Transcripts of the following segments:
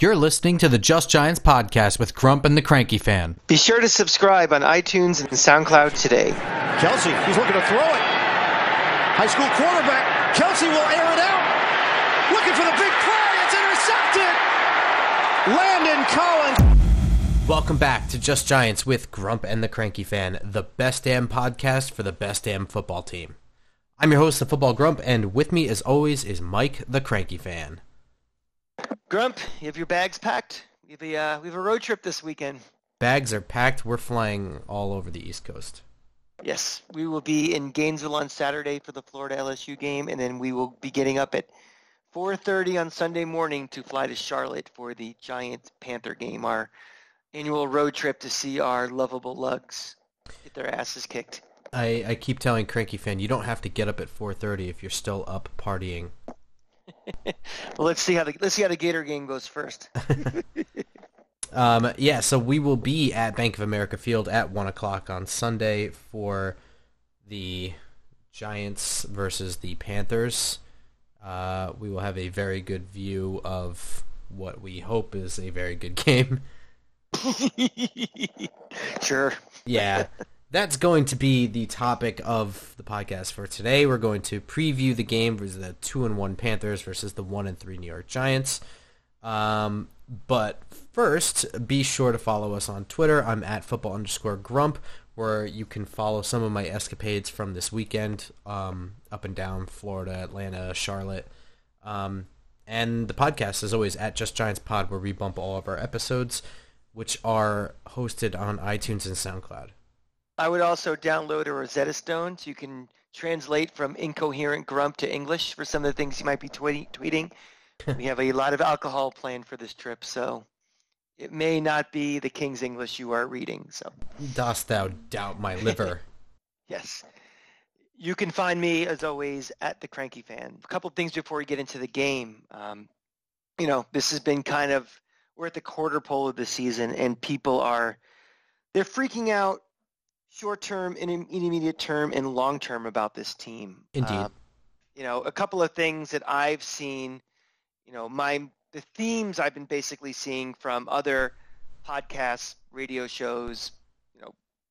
You're listening to the Just Giants podcast with Grump and the Cranky Fan. Be sure to subscribe on iTunes and SoundCloud today. Kelsey, he's looking to throw it. High school quarterback. Kelsey will air it out. Looking for the big play. It's intercepted. Landon Collins. Welcome back to Just Giants with Grump and the Cranky Fan, the best damn podcast for the best damn football team. I'm your host, the Football Grump, and with me, as always, is Mike the Cranky Fan. Grump, you have your bags packed? We have a road trip this weekend. Bags are packed. We're flying all over the East Coast. Yes, we will be in Gainesville on Saturday for the Florida LSU game, and then we will be getting up at 4:30 on Sunday morning to fly to Charlotte for the Giants-Panther game, our annual road trip to see our lovable Lugs get their asses kicked. I keep telling Cranky Fan, you don't have to get up at 4:30 if you're still up partying. Well, let's see how the Gator game goes first. So we will be at Bank of America Field at 1 o'clock on Sunday for the Giants versus the Panthers. We will have a very good view of what we hope is a very good game. Sure. Yeah. That's going to be the topic of the podcast for today. We're going to preview the game versus the 2-1 Panthers versus the 1-3 New York Giants. But first, be sure to follow us on Twitter. I'm at football_grump, where you can follow some of my escapades from this weekend, up and down Florida, Atlanta, Charlotte. And the podcast is always at Just Giants Pod, where we bump all of our episodes, which are hosted on iTunes and SoundCloud. I would also download a Rosetta Stone so you can translate from incoherent grump to English for some of the things you might be tweeting. We have a lot of alcohol planned for this trip, so it may not be the King's English you are reading. So, dost thou doubt my liver? Yes. You can find me, as always, at The Cranky Fan. A couple of things before we get into the game. This has been kind of – we're at the quarter pole of the season, and people are – they're freaking out short-term, intermediate-term, and long-term about this team. Indeed. A couple of things that I've seen – the themes I've been basically seeing from other podcasts, radio shows,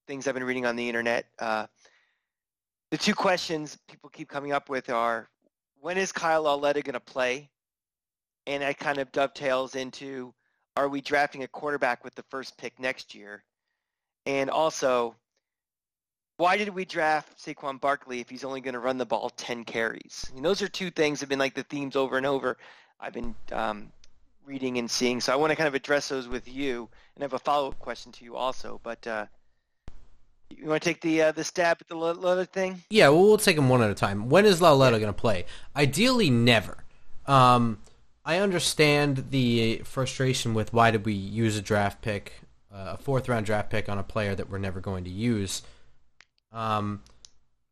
things I've been reading on the internet. The two questions people keep coming up with are, when is Kyle Lauletta going to play? And that kind of dovetails into, are we drafting a quarterback with the first pick next year? And also, why did we draft Saquon Barkley if he's only going to run the ball 10 carries? Those are two things that have been like the themes over and over. I've been reading and seeing, so I want to kind of address those with you, and have a follow-up question to you also. But you want to take the stab at the Lauletta thing? Yeah, we'll take them one at a time. When is Lauletta going to play? Ideally, never. I understand the frustration with why did we use a draft pick, a fourth-round draft pick on a player that we're never going to use. I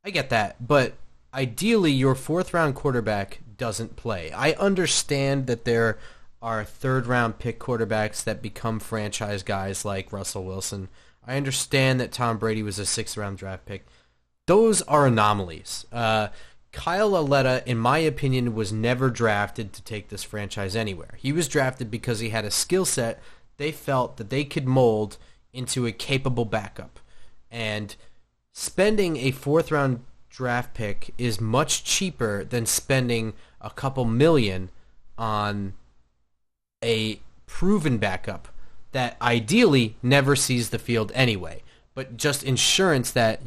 get that, but ideally, your fourth-round quarterback doesn't play. I understand that there are third-round pick quarterbacks that become franchise guys like Russell Wilson. I understand that Tom Brady was a sixth-round draft pick. Those are anomalies. Kyle Lauletta, in my opinion, was never drafted to take this franchise anywhere. He was drafted because he had a skill set they felt that they could mold into a capable backup. And spending a fourth-round draft pick is much cheaper than spending a couple million on a proven backup that ideally never sees the field anyway, but just insurance that,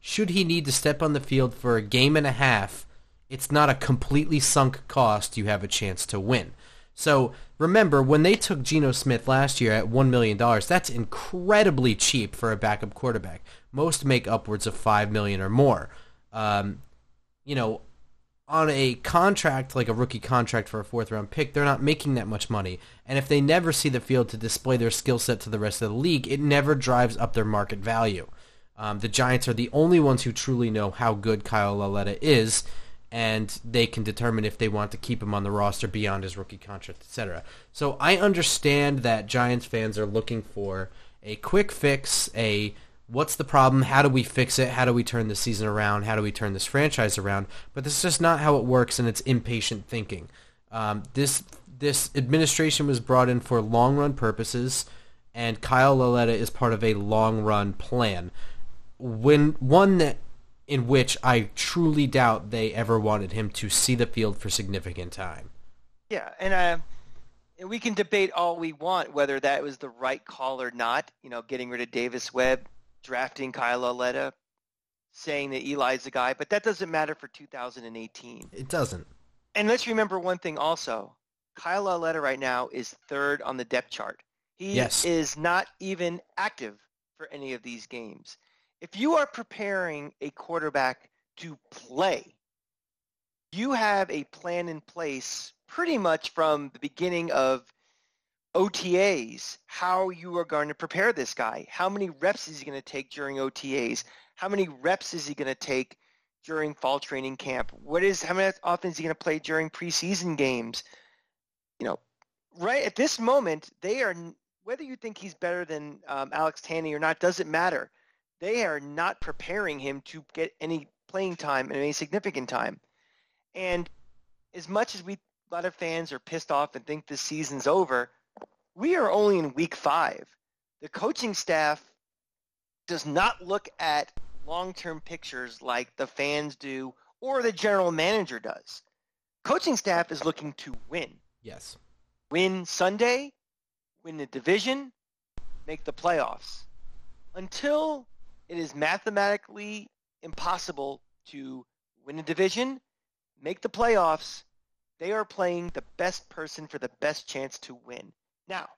should he need to step on the field for a game and a half, it's not a completely sunk cost. You have a chance to win. So remember, when they took Geno Smith last year at $1 million, that's incredibly cheap for a backup quarterback. Most make upwards of $5 million or more. On a contract, like a rookie contract for a fourth-round pick, they're not making that much money. And if they never see the field to display their skill set to the rest of the league, it never drives up their market value. The Giants are the only ones who truly know how good Kyle Lauletta is, and they can determine if they want to keep him on the roster beyond his rookie contract, etc. So I understand that Giants fans are looking for a quick fix, a what's the problem, how do we fix it, how do we turn the season around, how do we turn this franchise around, but this is just not how it works, and it's impatient thinking. This this administration was brought in for long-run purposes, and Kyle Lauletta is part of a long-run plan, in which I truly doubt they ever wanted him to see the field for significant time. Yeah, and we can debate all we want whether that was the right call or not, you know, getting rid of Davis Webb, drafting Kyle Lauletta, saying that Eli's the guy, but that doesn't matter for 2018. It doesn't. And let's remember one thing also. Kyle Lauletta right now is third on the depth chart. He is not even active for any of these games. If you are preparing a quarterback to play, you have a plan in place pretty much from the beginning of OTAs, how you are going to prepare this guy. How many reps is he going to take during OTAs? How many reps is he going to take during fall training camp? How many often is he going to play during preseason games? You know, right at this moment, they are, whether you think he's better than Alex Tanney or not, doesn't matter. They are not preparing him to get any playing time in any significant time. And as much as a lot of fans are pissed off and think the season's over, we are only in week 5. The coaching staff does not look at long-term pictures like the fans do or the general manager does. Coaching staff is looking to win. Yes. Win Sunday, win the division, make the playoffs. Until it is mathematically impossible to win a division, make the playoffs, they are playing the best person for the best chance to win. Now,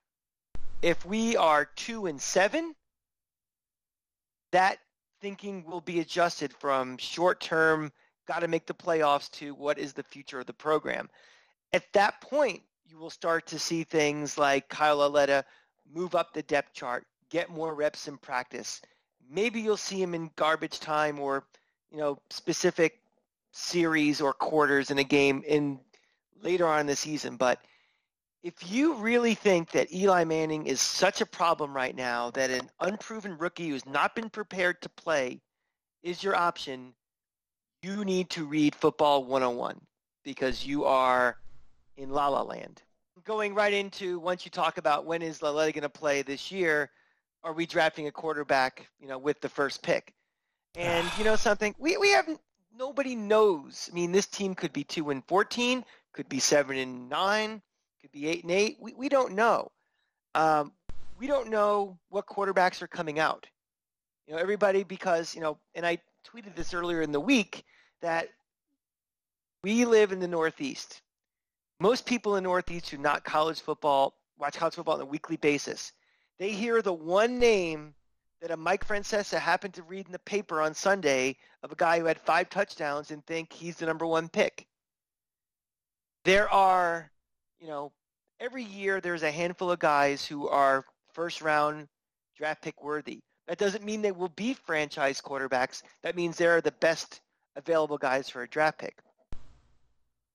if we are 2-7, that thinking will be adjusted from short-term, got to make the playoffs, to what is the future of the program. At that point, you will start to see things like Kyle Lauletta move up the depth chart, get more reps in practice. Maybe you'll see him in garbage time or, you know, specific series or quarters in a game in later on in the season. But if you really think that Eli Manning is such a problem right now that an unproven rookie who's not been prepared to play is your option, you need to read Football 101 because you are in La La Land. Going right into, once you talk about when is Lauletta going to play this year, are we drafting a quarterback, you know, with the first pick? And you know something, we haven't, nobody knows. I mean, this team could be 2-14, could be 7-9, could be 8-8. We don't know. We don't know what quarterbacks are coming out. You know, everybody, because, you know, and I tweeted this earlier in the week, that we live in the Northeast. Most people in the Northeast who not college football, watch college football on a weekly basis. They hear the one name that a Mike Francesa happened to read in the paper on Sunday of a guy who had 5 touchdowns and think he's the number 1 pick. There are, you know, every year there's a handful of guys who are first-round draft pick worthy. That doesn't mean they will be franchise quarterbacks. That means they're the best available guys for a draft pick.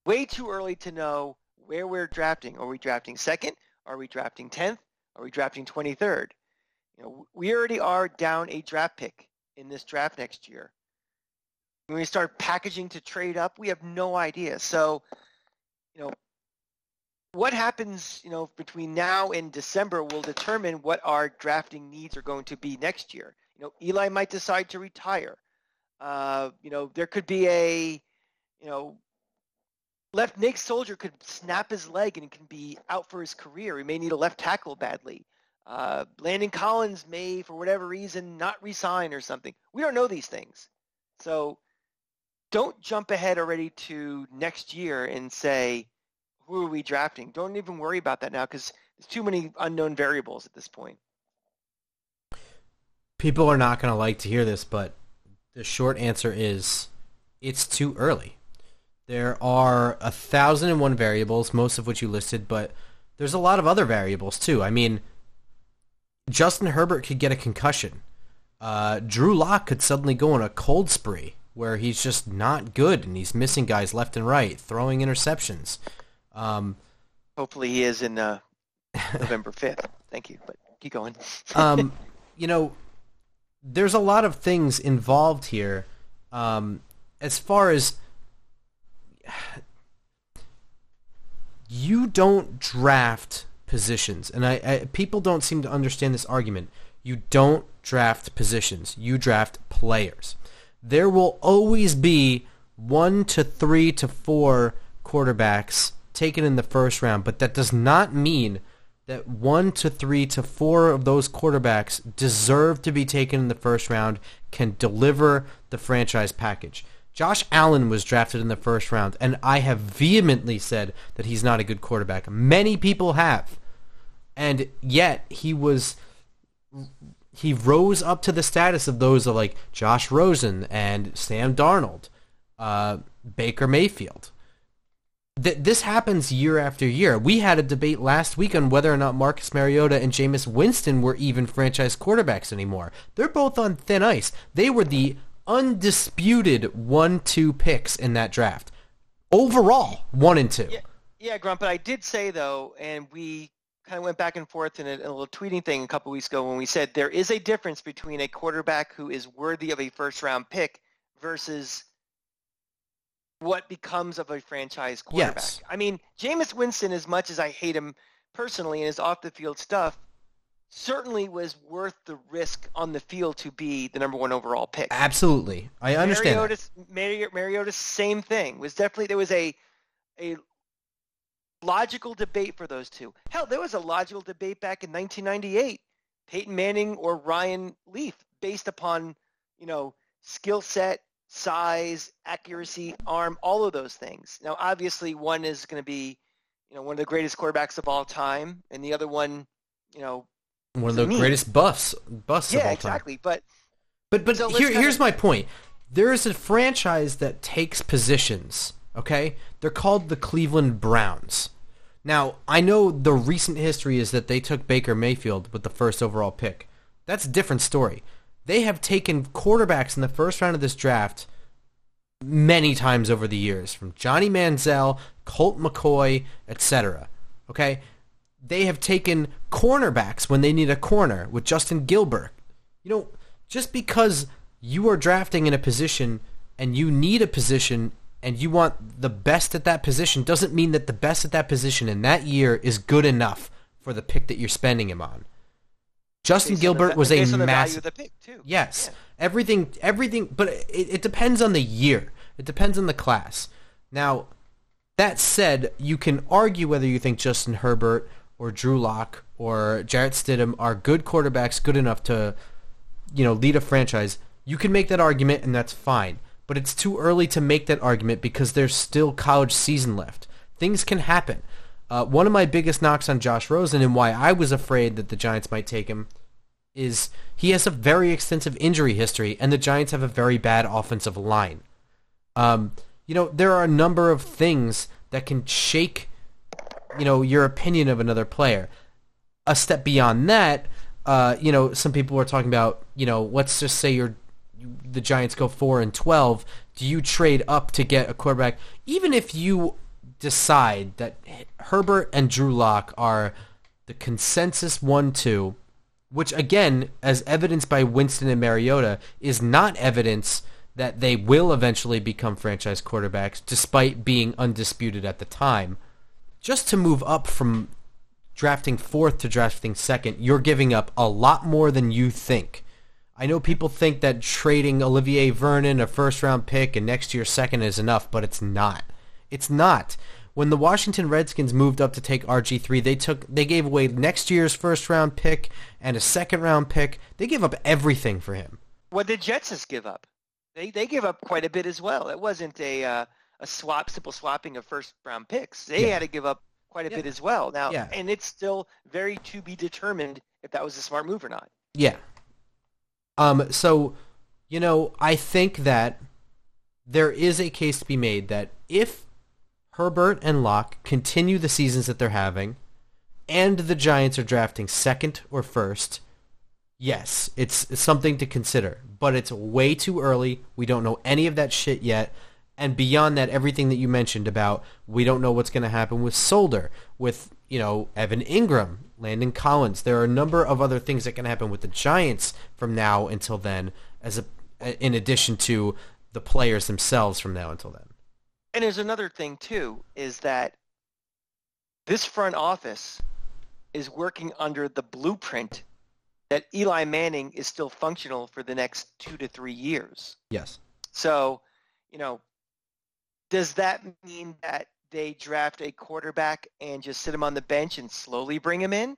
Way too early to know where we're drafting. Are we drafting 2nd? Are we drafting 10th? Are we drafting 23rd? You know, we already are down a draft pick in this draft next year. When we start packaging to trade up, we have no idea. So, you know, what happens, you know, between now and December will determine what our drafting needs are going to be next year. You know, Eli might decide to retire. You know, there could be a, you know, left Nick Solder could snap his leg and can be out for his career. He may need a left tackle badly. Landon Collins may, for whatever reason, not resign or something. We don't know these things. So don't jump ahead already to next year and say, who are we drafting? Don't even worry about that now because there's too many unknown variables at this point. People are not going to like to hear this, but the short answer is it's too early. There are 1,001 variables, most of which you listed, but there's a lot of other variables too. I mean, Justin Herbert could get a concussion. Drew Lock could suddenly go on a cold spree where he's just not good and he's missing guys left and right, throwing interceptions. Hopefully he is in November 5th. Thank you, but keep going. You know, there's a lot of things involved here as far as You don't draft positions. And people don't seem to understand this argument. You don't draft positions. You draft players. There will always be 1 to 3 to 4 quarterbacks taken in the first round, but that does not mean that 1 to 3 to 4 of those quarterbacks deserve to be taken in the first round, can deliver the franchise package. Josh Allen was drafted in the first round, and I have vehemently said that he's not a good quarterback. Many people have. And yet he rose up to the status of those of like Josh Rosen and Sam Darnold, Baker Mayfield. This happens year after year. We had a debate last week on whether or not Marcus Mariota and Jameis Winston were even franchise quarterbacks anymore. They're both on thin ice. They were the undisputed 1-2 picks in that draft. Overall, 1 and 2. Yeah, Grump, but I did say, though, and we kind of went back and forth in a little tweeting thing a couple weeks ago when we said there is a difference between a quarterback who is worthy of a first-round pick versus what becomes of a franchise quarterback. Yes. I mean, Jameis Winston, as much as I hate him personally and his off-the-field stuff, certainly was worth the risk on the field to be the number 1 overall pick. Absolutely. I understand. Mariota's same thing. Was definitely, there was a logical debate for those two. Hell, there was a logical debate back in 1998, Peyton Manning or Ryan Leaf, based upon, skill set, size, accuracy, arm, all of those things. Now, obviously, one is going to be, one of the greatest quarterbacks of all time, and the other one, one of the greatest busts of all time. Yeah, exactly. But so here's my point. There is a franchise that takes positions, okay? They're called the Cleveland Browns. Now, I know the recent history is that they took Baker Mayfield with the first overall pick. That's a different story. They have taken quarterbacks in the first round of this draft many times over the years, from Johnny Manziel, Colt McCoy, etc., okay? They have taken cornerbacks when they need a corner with Justin Gilbert. Just because you are drafting in a position and you need a position and you want the best at that position doesn't mean that the best at that position in that year is good enough for the pick that you're spending him on. Justin Gilbert was a massive... Yes. Yeah. Everything, but it depends on the year. It depends on the class. Now, that said, you can argue whether you think Justin Herbert or Drew Lock or Jarrett Stidham are good quarterbacks, good enough to, lead a franchise. You can make that argument, and that's fine. But it's too early to make that argument because there's still college season left. Things can happen. One of my biggest knocks on Josh Rosen and why I was afraid that the Giants might take him is he has a very extensive injury history, and the Giants have a very bad offensive line. There are a number of things that can shake your opinion of another player. A step beyond that, some people were talking about, let's just say the Giants go 4-12. Do you trade up to get a quarterback? Even if you decide that Herbert and Drew Lock are the consensus 1-2, which again, as evidenced by Winston and Mariota, is not evidence that they will eventually become franchise quarterbacks, despite being undisputed at the time. Just to move up from drafting 4th to drafting 2nd, you're giving up a lot more than you think. I know people think that trading Olivier Vernon, a first-round pick, and next year 2nd is enough, but it's not. It's not. When the Washington Redskins moved up to take RG3, they gave away next year's first-round pick and a second-round pick. They gave up everything for him. What did Jets give up? They give up quite a bit as well. It wasn't a simple swapping of first-round picks. They had to give up quite a bit as well. Now, and it's still very to be determined if that was a smart move or not. Yeah. So, I think that there is a case to be made that if Herbert and Locke continue the seasons that they're having and the Giants are drafting 2nd or 1st, yes, it's something to consider. But it's way too early. We don't know any of that shit yet. And beyond that, everything that you mentioned about, we don't know what's going to happen with Solder, with, Evan Ingram, Landon Collins. There are a number of other things that can happen with the Giants from now until then, in addition to the players themselves from now until then. And there's another thing, too, is that This front office is working under the blueprint that Eli Manning is still functional for the next 2 to 3 years. Yes. So, you know, does that mean that they draft a quarterback and just sit him on the bench and slowly bring him in?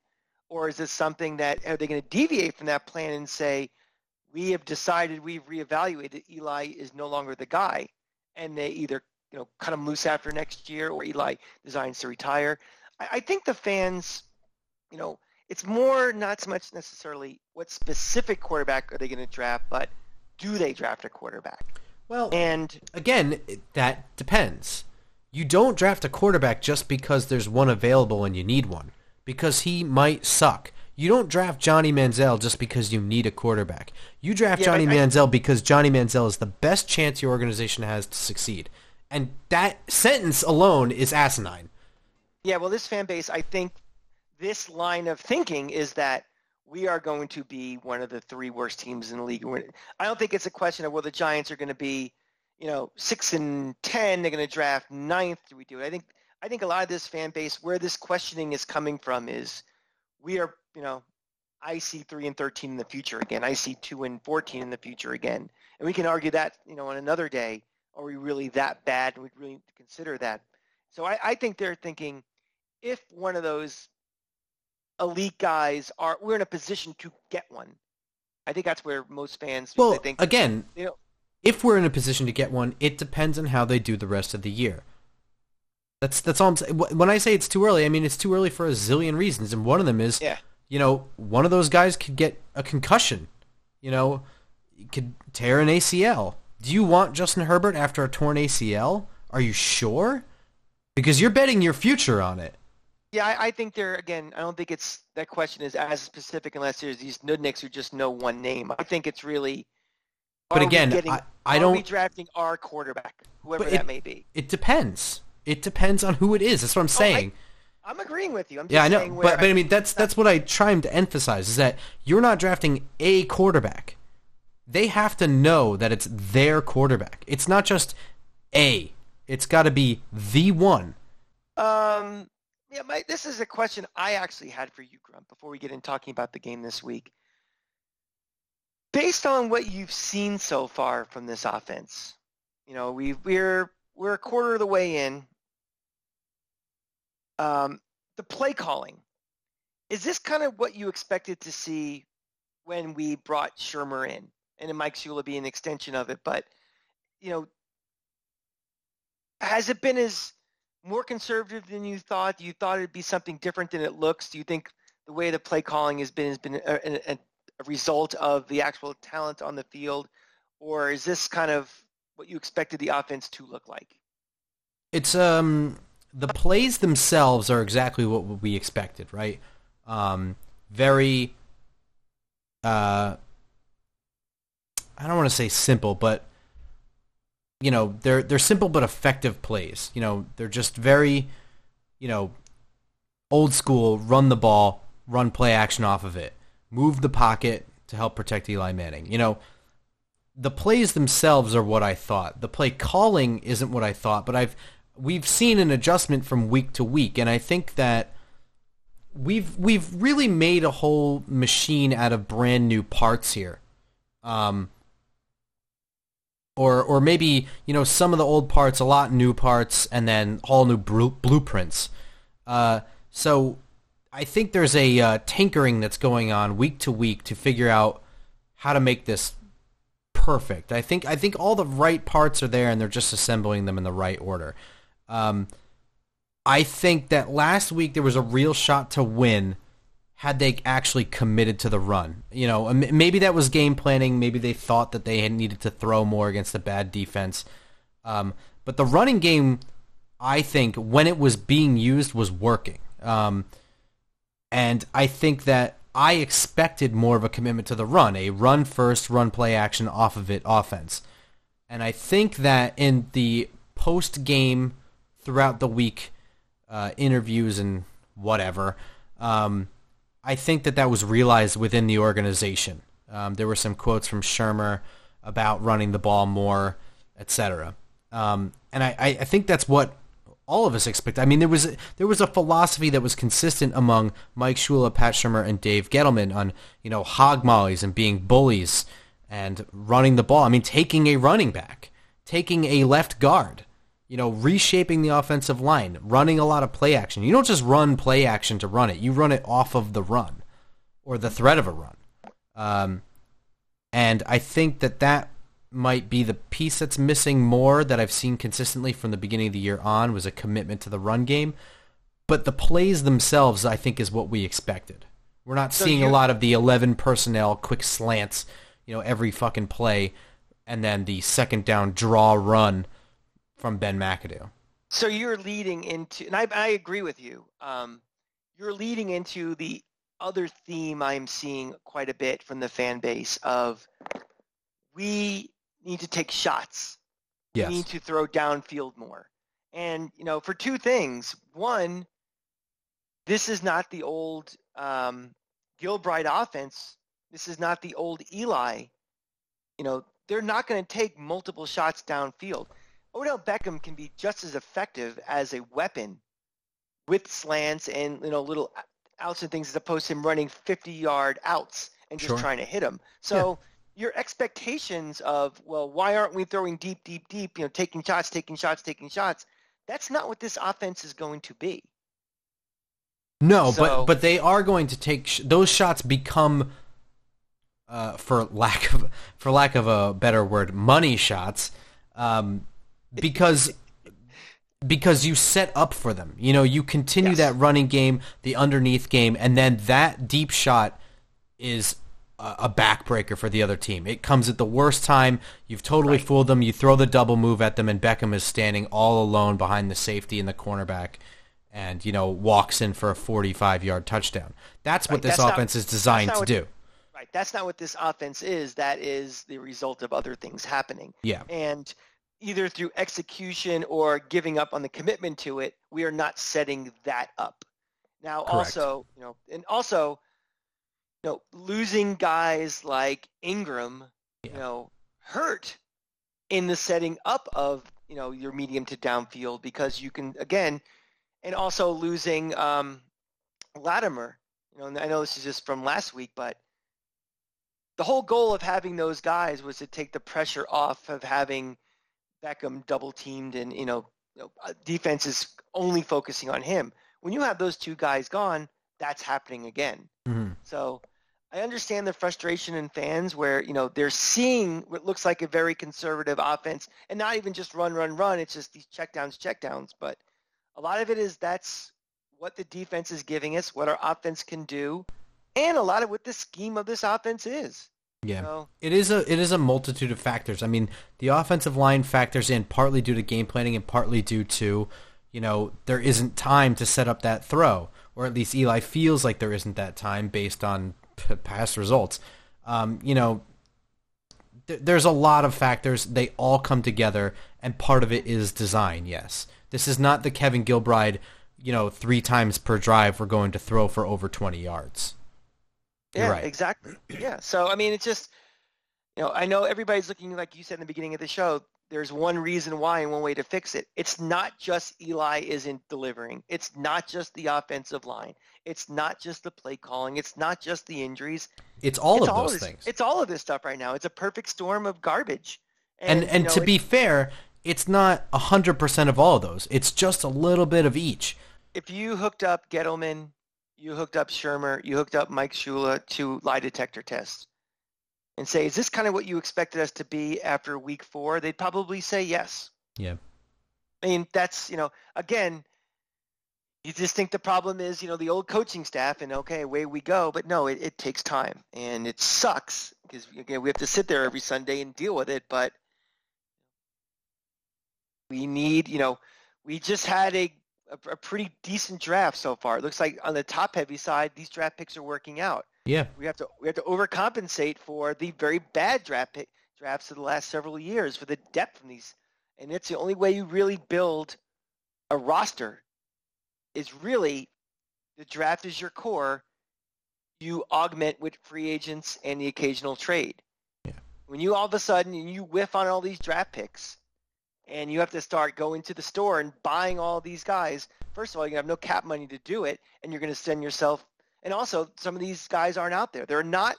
Or is this something that, are they going to deviate from that plan and say, we have decided, we've reevaluated, Eli is no longer the guy, and they either, you know, cut him loose after next year, or Eli decides to retire? I think the fans, you know, it's more not so much necessarily what specific quarterback are they going to draft, but do they draft a quarterback? Well, and again, that depends. You don't draft a quarterback just because there's one available and you need one, because he might suck. You don't draft Johnny Manziel just because you need a quarterback. You draft Johnny Manziel because Johnny Manziel is the best chance your organization has to succeed. And that sentence alone is asinine. Yeah, well, this fan base, I think this line of thinking is that we are going to be one of the three worst teams in the league. I don't think it's a question of, well, the Giants are going to be, you know, 6-10, they're going to draft 9th. Do we do it? I think a lot of this fan base, where this questioning is coming from, is we are, you know, I see 3-13 in the future again. I see 2-14 in the future again. And we can argue that, you know, on another day, are we really that bad? And we really need to consider that. So I think they're thinking, if one of those elite guys are, we're in a position to get one. I think that's where most fans, well, think, again, you know, if we're in a position to get one, it depends on how they do the rest of the year. That's all I'm saying. When I say it's too early, I mean it's too early for a zillion reasons, and one of them is, you know, one of those guys could get a concussion, you know, could tear an ACL. Do you want Justin Herbert after a torn ACL? Are you sure? Because you're betting your future on it. Yeah, I think they're, again, I don't think it's, that question is as specific unless there's these nudniks who just know one name. I think it's really, but again, are we drafting our quarterback, whoever that may be? It depends. It depends on who it is. That's what I'm saying. I'm agreeing with you. I'm just saying where. But I mean, that's what I'm trying to emphasize, is that you're not drafting a quarterback. They have to know that it's their quarterback. It's not just a. It's got to be the one. This is a question I actually had for you, Grump, before we get in talking about the game this week. Based on what you've seen so far from this offense, you know, we're a quarter of the way in. The play calling, is this kind of what you expected to see when we brought Shurmur in? And then Mike Shula be an extension of it. But, you know, has it been as more conservative than you thought? You thought it'd be something different than it looks? Do you think the way the play calling has been a result of the actual talent on the field? Or is this kind of what you expected the offense to look like? It's the plays themselves are exactly what we expected, right? Very... I don't want to say simple, but, you know, they're simple but effective plays. You know, they're just very, you know, old school, run the ball, run play action off of it, move the pocket to help protect Eli Manning. You know, the plays themselves are what I thought. The play calling isn't what I thought, but we've seen an adjustment from week to week, and I think that we've really made a whole machine out of brand new parts here, or maybe, you know, some of the old parts, a lot new parts, and then whole new blueprints. So I think there's a tinkering that's going on week to week to figure out how to make this perfect. I think all the right parts are there, and they're just assembling them in the right order. I think that last week there was a real shot to win had they actually committed to the run. You know, maybe that was game planning. Maybe they thought that they had needed to throw more against a bad defense. But the running game, I think, when it was being used, was working. And I think that I expected more of a commitment to the run, a run first, run play action off of it offense. And I think that in the post-game throughout the week, interviews and whatever, I think that was realized within the organization. There were some quotes from Shurmur about running the ball more, etc. And I think that's what all of us expect. I mean, there was a philosophy that was consistent among Mike Shula, Pat Shurmur, and Dave Gettleman on, you know, hog mollies and being bullies and running the ball. I mean, taking a running back, taking a left guard, you know, reshaping the offensive line, running a lot of play action. You don't just run play action to run it. You run it off of the run or the threat of a run. And I think that might be the piece that's missing more that I've seen consistently from the beginning of the year on, was a commitment to the run game. But the plays themselves, I think, is what we expected. We're not seeing a lot of the 11 personnel, quick slants, you know, every fucking play, and then the second down draw run from Ben McAdoo. So you're leading into, and I agree with you, you're leading into the other theme I'm seeing quite a bit from the fan base of, we need to take shots. Yes. We need to throw downfield more. And, you know, for two things. One, this is not the old Gilbride offense. This is not the old Eli. You know, they're not going to take multiple shots downfield. Odell Beckham can be just as effective as a weapon with slants and, you know, little outs and things, as opposed to him running 50-yard outs and just trying to hit them. So your expectations of, well, why aren't we throwing deep, deep, deep, you know, taking shots. That's not what this offense is going to be. No, so, but they are going to take those shots become, for lack of a better word, money shots, because you set up for them. You know, you continue that running game, the underneath game, and then that deep shot is a backbreaker for the other team. It comes at the worst time. You've totally fooled them. You throw the double move at them, and Beckham is standing all alone behind the safety and the cornerback, and, you know, walks in for a 45-yard touchdown. That's what this offense is designed to do. Right. That's not what this offense is. That is the result of other things happening. Yeah. And either through execution or giving up on the commitment to it, we are not setting that up. Now, also, you know, and also, you know, losing guys like Ingram, you know, hurt in the setting up of, you know, your medium to downfield, because you can, again, and also losing Latimer. You know, and I know this is just from last week, but the whole goal of having those guys was to take the pressure off of having Beckham double teamed and, you know defense is only focusing on him. When you have those two guys gone, that's happening again. Mm-hmm. So I understand the frustration in fans where, you know, they're seeing what looks like a very conservative offense, and not even just run. It's just these checkdowns. But a lot of it is that's what the defense is giving us, what our offense can do, and a lot of what the scheme of this offense is. Yeah, so it is a multitude of factors. I mean, the offensive line factors in partly due to game planning and partly due to, you know, there isn't time to set up that throw. Or at least Eli feels like there isn't that time based on past results. You know, there's a lot of factors. They all come together, and part of it is design, yes. This is not the Kevin Gilbride, you know, 3 times per drive we're going to throw for over 20 yards. You're right. Exactly. Yeah, so, I mean, it's just, you know, I know everybody's looking, like you said in the beginning of the show, there's one reason why and one way to fix it. It's not just Eli isn't delivering. It's not just the offensive line. It's not just the play calling. It's not just the injuries. It's all of those things. It's all of this stuff right now. It's a perfect storm of garbage. And you know, to be fair, it's not 100% of all of those. It's just a little bit of each. If you hooked up Gettleman, you hooked up Shurmur, you hooked up Mike Shula to lie detector tests, and say, is this kind of what you expected us to be after week 4? They'd probably say yes. Yeah. I mean, that's, you know, again, you just think the problem is, you know, the old coaching staff and, okay, away we go. But no, it takes time, and it sucks because, again, we have to sit there every Sunday and deal with it. But we need, you know, we just had a pretty decent draft so far. It looks like on the top heavy side, these draft picks are working out. Yeah, we have to overcompensate for the very bad drafts of the last several years for the depth in these, and it's the only way you really build a roster is really the draft is your core. You augment with free agents and the occasional trade. Yeah. When you all of a sudden and you whiff on all these draft picks, and you have to start going to the store and buying all these guys. First of all, you have no cap money to do it, and you're going to send yourself. And also, some of these guys aren't out there. There are not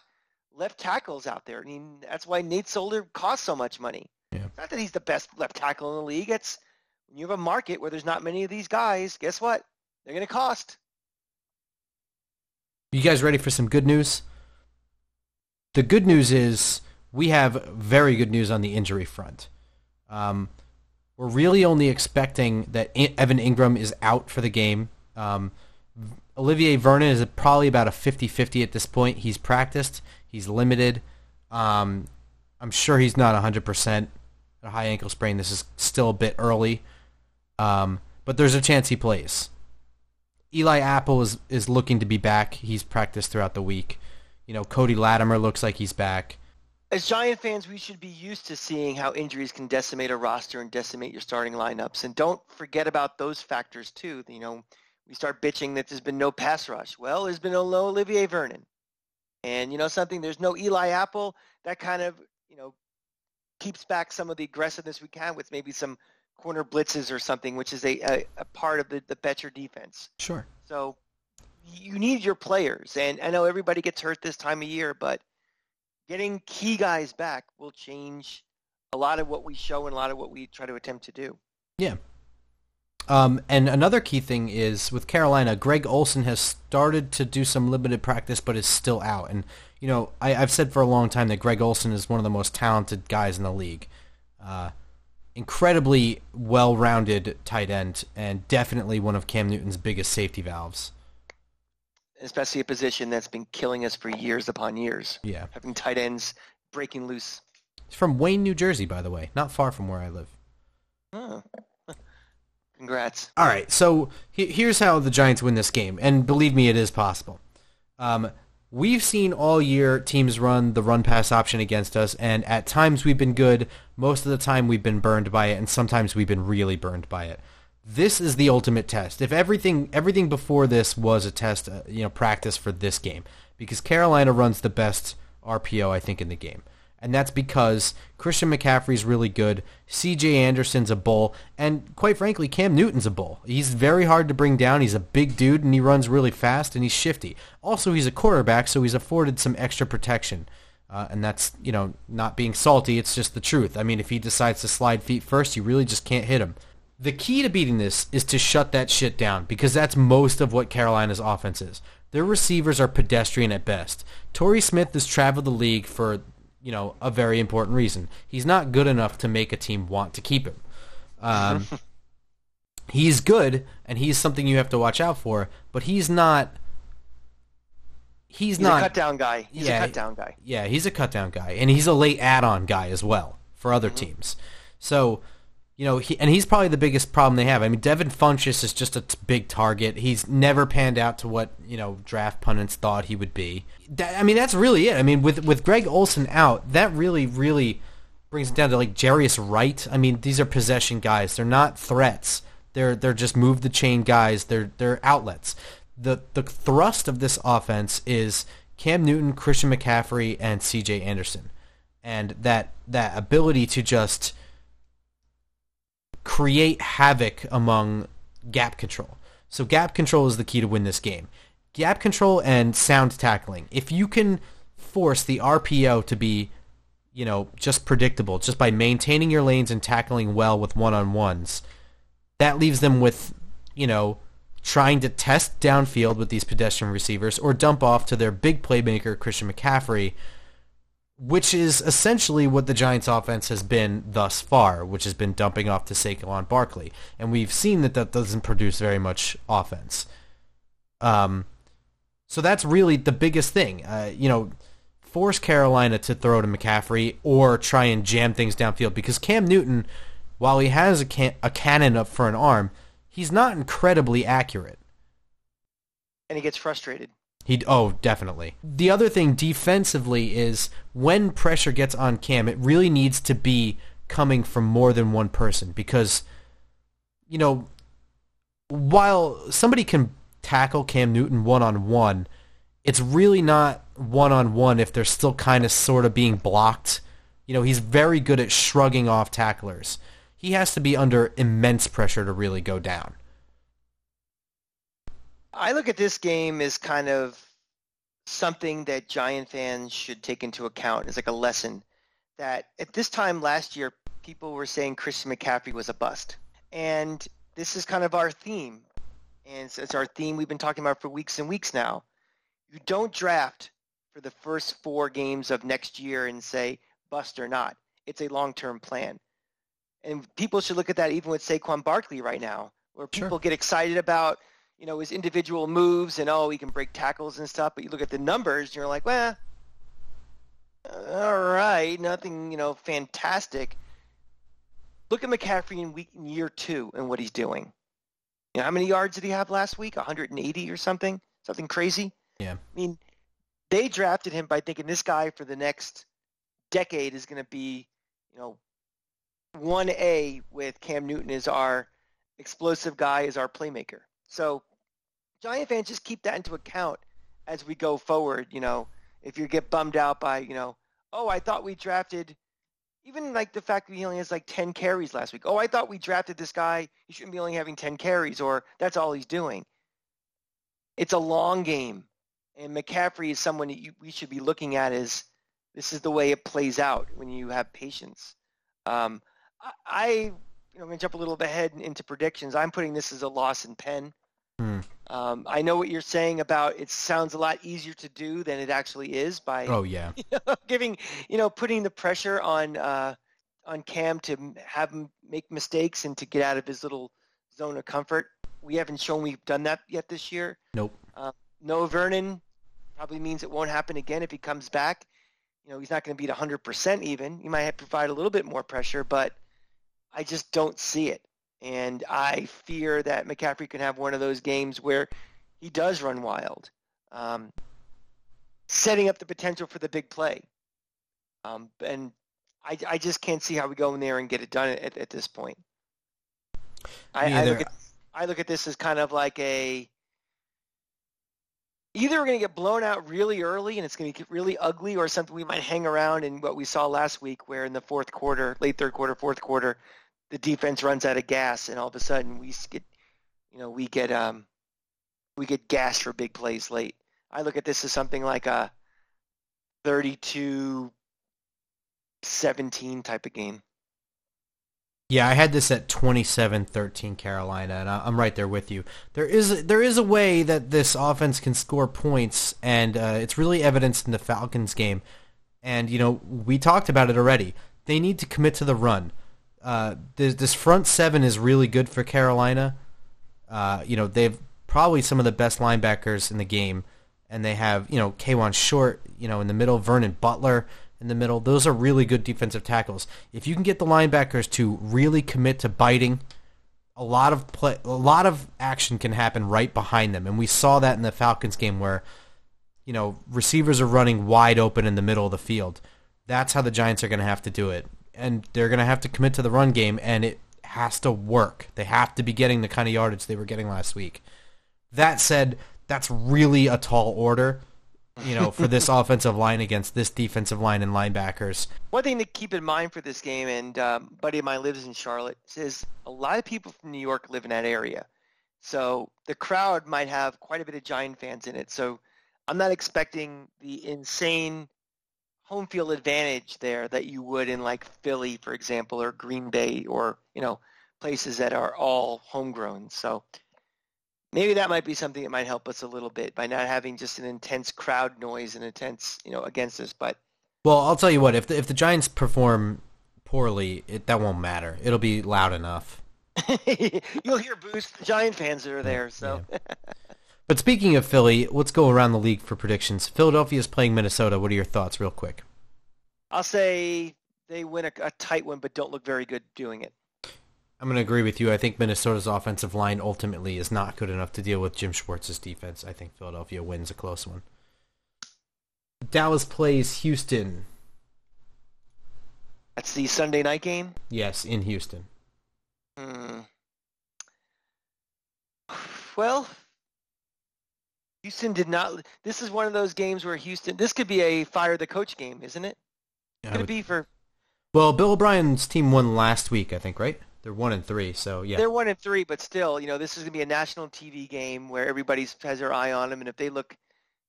left tackles out there. I mean, that's why Nate Solder costs so much money. Yeah. It's not that he's the best left tackle in the league. It's when you have a market where there's not many of these guys, guess what? They're going to cost. You guys ready for some good news? The good news is we have very good news on the injury front. We're really only expecting that Evan Ingram is out for the game. Olivier Vernon is probably about a 50-50 at this point. He's practiced. He's limited. I'm sure he's not 100%. A high ankle sprain. This is still a bit early. But there's a chance he plays. Eli Apple is looking to be back. He's practiced throughout the week. You know, Cody Latimer looks like he's back. As Giant fans, we should be used to seeing how injuries can decimate a roster and decimate your starting lineups. And don't forget about those factors, too. You know, we start bitching that there's been no pass rush. Well, there's been no Olivier Vernon. And, you know, something, there's no Eli Apple. That kind of, you know, keeps back some of the aggressiveness we can with maybe some corner blitzes or something, which is a part of the Betcher defense. Sure. So you need your players. And I know everybody gets hurt this time of year, but getting key guys back will change a lot of what we show and a lot of what we try to attempt to do. Yeah. And another key thing is with Carolina, Greg Olsen has started to do some limited practice but is still out. And, you know, I've said for a long time that Greg Olsen is one of the most talented guys in the league. Incredibly well-rounded tight end and definitely one of Cam Newton's biggest safety valves. Especially a position that's been killing us for years upon years. Yeah. Having tight ends breaking loose. He's from Wayne, New Jersey, by the way. Not far from where I live. Oh. Congrats. All right, so here's how the Giants win this game, and believe me, it is possible. We've seen all year teams run the run-pass option against us, and at times we've been good. Most of the time we've been burned by it, and sometimes we've been really burned by it. This is the ultimate test. If everything before this was a test, practice for this game, because Carolina runs the best RPO, I think, in the game. And that's because Christian McCaffrey's really good, C.J. Anderson's a bull, and quite frankly, Cam Newton's a bull. He's very hard to bring down. He's a big dude, and he runs really fast, and he's shifty. Also, he's a quarterback, so he's afforded some extra protection. And that's, not being salty. It's just the truth. I mean, if he decides to slide feet first, you really just can't hit him. The key to beating this is to shut that shit down, because that's most of what Carolina's offense is. Their receivers are pedestrian at best. Torrey Smith has traveled the league for a very important reason. He's not good enough to make a team want to keep him. He's good, and he's something you have to watch out for, but he's not... He's not a cut-down guy. He's a cut-down guy. Yeah, he's a cut-down guy, and he's a late add-on guy as well for other teams. So, he's probably the biggest problem they have. I mean, Devin Funchess is just a big target. He's never panned out to what, draft pundits thought he would be. That's really it. I mean, with Greg Olsen out, that really, really brings it down to, like, Jarius Wright. I mean, these are possession guys. They're not threats. They're just move-the-chain guys. They're outlets. The thrust of this offense is Cam Newton, Christian McCaffrey, and C.J. Anderson. And that ability to just create havoc among gap control. So gap control is the key to win this game. Gap control and sound tackling. If you can force the RPO to be, just predictable, just by maintaining your lanes and tackling well with one-on-ones, that leaves them with, trying to test downfield with these pedestrian receivers or dump off to their big playmaker, Christian McCaffrey, which is essentially what the Giants' offense has been thus far, which has been dumping off to Saquon Barkley. And we've seen that doesn't produce very much offense. So that's really the biggest thing. Force Carolina to throw to McCaffrey or try and jam things downfield, because Cam Newton, while he has a cannon up for an arm, he's not incredibly accurate. And he gets frustrated. Definitely. The other thing defensively is when pressure gets on Cam, it really needs to be coming from more than one person, because, while somebody can tackle Cam Newton one-on-one, it's really not one-on-one if they're still kind of sort of being blocked. He's very good at shrugging off tacklers. He has to be under immense pressure to really go down. I look at this game as kind of something that Giant fans should take into account. It's like a lesson that at this time last year, people were saying Christian McCaffrey was a bust. And this is kind of our theme. And it's our theme we've been talking about for weeks and weeks now. You don't draft for the first four games of next year and say, bust or not. It's a long-term plan. And people should look at that even with Saquon Barkley right now, where people get excited about, you know, his individual moves and, oh, he can break tackles and stuff. But you look at the numbers and you're like, well, all right, nothing, you know, fantastic. Look at McCaffrey in year two and what he's doing. You know, how many yards did he have last week? 180 or something? Something crazy? Yeah. I mean, they drafted him by thinking this guy for the next decade is going to be, you know, 1A with Cam Newton as our explosive guy, as our playmaker. So Giant fans, just keep that into account as we go forward. You know, if you get bummed out by, you know, oh, I thought we drafted, even like the fact that he only has like 10 carries last week. Oh, I thought we drafted this guy. He shouldn't be only having 10 carries, or that's all he's doing. It's a long game. And McCaffrey is someone that we should be looking at as this is the way it plays out when you have patience. I'm going to jump a little bit ahead into predictions. I'm putting this as a loss in pen. I know what you're saying about it sounds a lot easier to do than it actually is by putting the pressure on Cam to have him make mistakes and to get out of his little zone of comfort. We haven't shown we've done that yet this year. Nope. No Vernon probably means it won't happen again if he comes back. You know, he's not going to be at 100% even. He might have to provide a little bit more pressure, but I just don't see it. And I fear that McCaffrey can have one of those games where he does run wild, setting up the potential for the big play. And I just can't see how we go in there and get it done at this point. I look at this as kind of like a – either we're going to get blown out really early and it's going to get really ugly, or something we might hang around in what we saw last week where in the fourth quarter, late third quarter, fourth quarter – the defense runs out of gas, and all of a sudden we get gassed for big plays late. I look at this as something like a 32-17 type of game. Yeah, I had this at 27-13 Carolina, and I'm right there with you. There is a way that this offense can score points, and it's really evidenced in the Falcons game. And you know, we talked about it already. They need to commit to the run. This front seven is really good for Carolina. They've probably some of the best linebackers in the game, and they have, you know, Kwan Short, you know, in the middle, Vernon Butler in the middle. Those are really good defensive tackles. If you can get the linebackers to really commit to biting, a lot of action can happen right behind them, and we saw that in the Falcons game where, you know, receivers are running wide open in the middle of the field. That's how the Giants are going to have to do it. And they're going to have to commit to the run game, and it has to work. They have to be getting the kind of yardage they were getting last week. That said, that's really a tall order, you know, for this offensive line against this defensive line and linebackers. One thing to keep in mind for this game, and a buddy of mine lives in Charlotte, says a lot of people from New York live in that area. So the crowd might have quite a bit of Giant fans in it. So I'm not expecting the insane home field advantage there that you would in like Philly, for example, or Green Bay, or, you know, places that are all homegrown. So maybe that might be something that might help us a little bit by not having just an intense crowd noise and intense, you know, against us. But well, I'll tell you what, if the Giants perform poorly, that won't matter. It'll be loud enough. You'll hear boos from the Giant fans that are there. So. Yeah. But speaking of Philly, let's go around the league for predictions. Philadelphia is playing Minnesota. What are your thoughts real quick? I'll say they win a tight one, but don't look very good doing it. I'm going to agree with you. I think Minnesota's offensive line ultimately is not good enough to deal with Jim Schwartz's defense. I think Philadelphia wins a close one. Dallas plays Houston. That's the Sunday night game? Yes, in Houston. Well... Houston did not – this is one of those games where Houston – this could be a fire the coach game, isn't it? Could it be for – Well, Bill O'Brien's team won last week, I think, right? They're 1-3, so yeah. They're 1-3, but still, you know, this is going to be a national TV game where everybody has their eye on them, and if they look,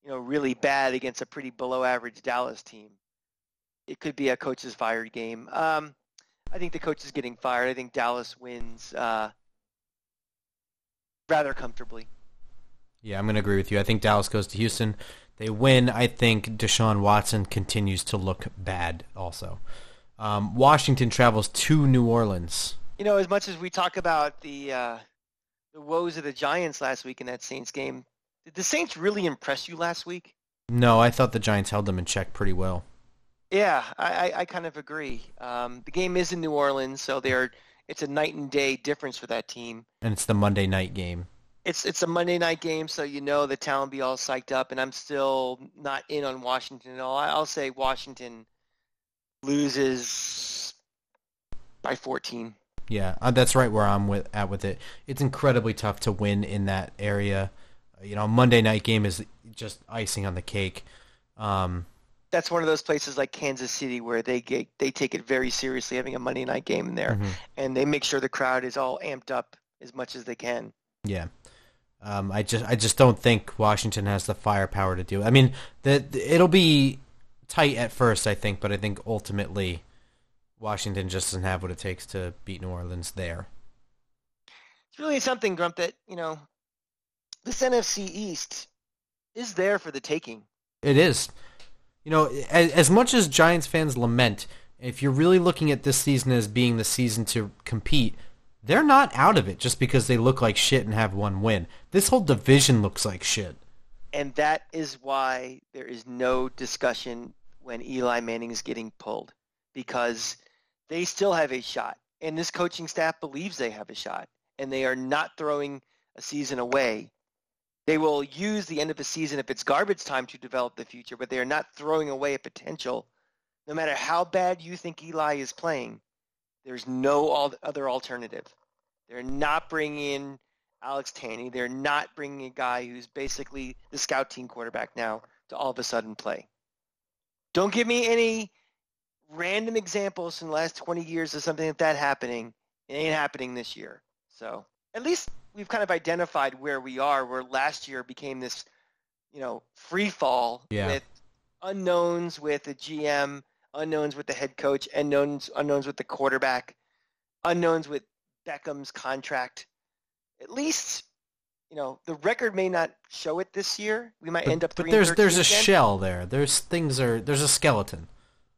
you know, really bad against a pretty below-average Dallas team, it could be a coaches fired game. I think the coach is getting fired. I think Dallas wins rather comfortably. Yeah, I'm going to agree with you. I think Dallas goes to Houston. They win. I think Deshaun Watson continues to look bad also. Washington travels to New Orleans. You know, as much as we talk about the woes of the Giants last week in that Saints game, did the Saints really impress you last week? No, I thought the Giants held them in check pretty well. Yeah, I kind of agree. The game is in New Orleans, so it's a night and day difference for that team. And it's the Monday night game. It's a Monday night game, so you know the town will be all psyched up, and I'm still not in on Washington at all. I'll say Washington loses by 14. Yeah, that's right where I'm at with it. It's incredibly tough to win in that area. You know, Monday night game is just icing on the cake. That's one of those places like Kansas City where they take it very seriously, having a Monday night game in there, mm-hmm. and they make sure the crowd is all amped up as much as they can. Yeah, I just don't think Washington has the firepower to do it. I mean, it'll be tight at first, I think, but I think ultimately Washington just doesn't have what it takes to beat New Orleans there. It's really something, Grump, that, you know, this NFC East is there for the taking. It is. You know, as much as Giants fans lament, if you're really looking at this season as being the season to compete, they're not out of it just because they look like shit and have one win. This whole division looks like shit. And that is why there is no discussion when Eli Manning is getting pulled, because they still have a shot. And this coaching staff believes they have a shot. And they are not throwing a season away. They will use the end of the season if it's garbage time to develop the future, but they are not throwing away a potential. No matter how bad you think Eli is playing, there's no other alternative. They're not bringing in Alex Tanney. They're not bringing a guy who's basically the scout team quarterback now to all of a sudden play. Don't give me any random examples in the last 20 years of something like that happening. It ain't happening this year. So at least we've kind of identified where we are, where last year became this, you know, free fall with unknowns with the GM, unknowns with the head coach, unknowns with the quarterback, unknowns with Beckham's contract. At least, you know, the record may not show it this year. We might end up 3-13. But there's a shell there. There's a skeleton.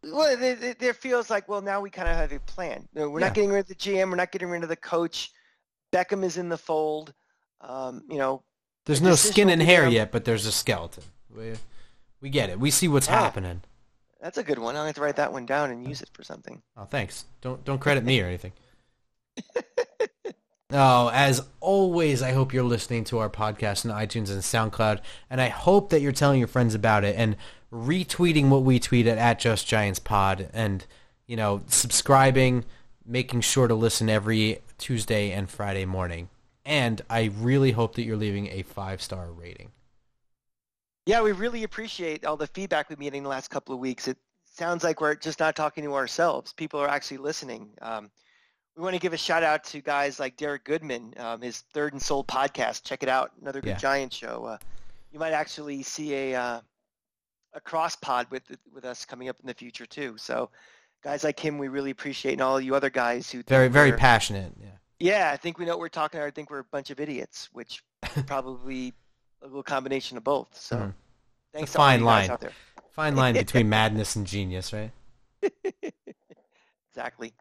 Well, there feels like, well, now we kind of have a plan. You know, we're not getting rid of the GM. We're not getting rid of the coach. Beckham is in the fold, you know. There's no skin and hair yet, but there's a skeleton. We get it. We see what's happening. That's a good one. I'll have to write that one down and use it for something. Oh, thanks. Don't credit me or anything. Oh, as always, I hope you're listening to our podcast on iTunes and SoundCloud, and I hope that you're telling your friends about it and retweeting what we tweet at Just Giants Pod, and, you know, subscribing, making sure to listen every Tuesday and Friday morning. And I really hope that you're leaving a 5-star rating. Yeah, we really appreciate all the feedback we've been getting the last couple of weeks. It sounds like we're just not talking to ourselves. People are actually listening. We want to give a shout out to guys like Derek Goodman, his Third and Soul podcast. Check it out. Another good Giant show. You might actually see a cross pod with us coming up in the future too. So guys like him, we really appreciate, and all you other guys who very, very passionate. Yeah, I think we know what we're talking about. I think we're a bunch of idiots, which probably a little combination of both. So, thanks to all you guys out there. Fine line between madness and genius, right? Exactly.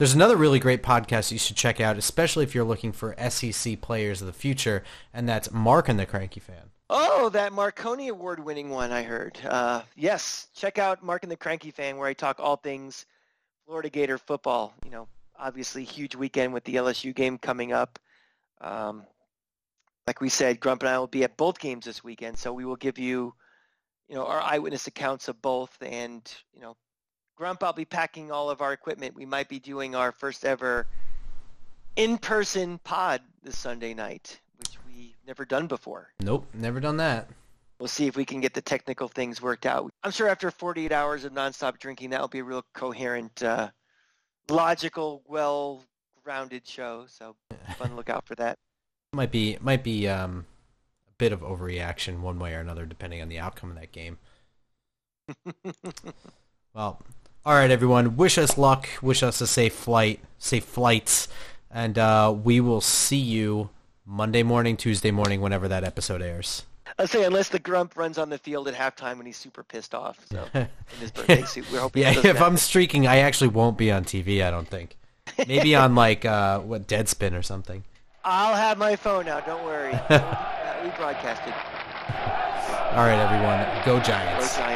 There's another really great podcast you should check out, especially if you're looking for SEC players of the future, and that's Mark and the Cranky Fan. Oh, that Marconi award-winning one I heard. Yes, check out Mark and the Cranky Fan, where I talk all things Florida Gator football. You know, obviously huge weekend with the LSU game coming up. Like we said, Grump and I will be at both games this weekend, so we will give you, you know, our eyewitness accounts of both. And, you know, Grump, I'll be packing all of our equipment. We might be doing our first ever in-person pod this Sunday night. Never done before. Nope, never done that. We'll see if we can get the technical things worked out. I'm sure after 48 hours of nonstop drinking, that'll be a real coherent, logical, well rounded show, so fun look out for that. Might be a bit of overreaction one way or another, depending on the outcome of that game. Well, all right, everyone. Wish us luck. Wish us a safe flights, and we will see you Monday morning, Tuesday morning, whenever that episode airs. I'll say, unless the grump runs on the field at halftime and he's super pissed off. So in his birthday suit, we're hoping. Yeah, if happen. I'm streaking, I actually won't be on TV. I don't think. Maybe on like Deadspin or something. I'll have my phone now. Don't worry. We broadcasted. All right, everyone. Go Giants. Go Giants.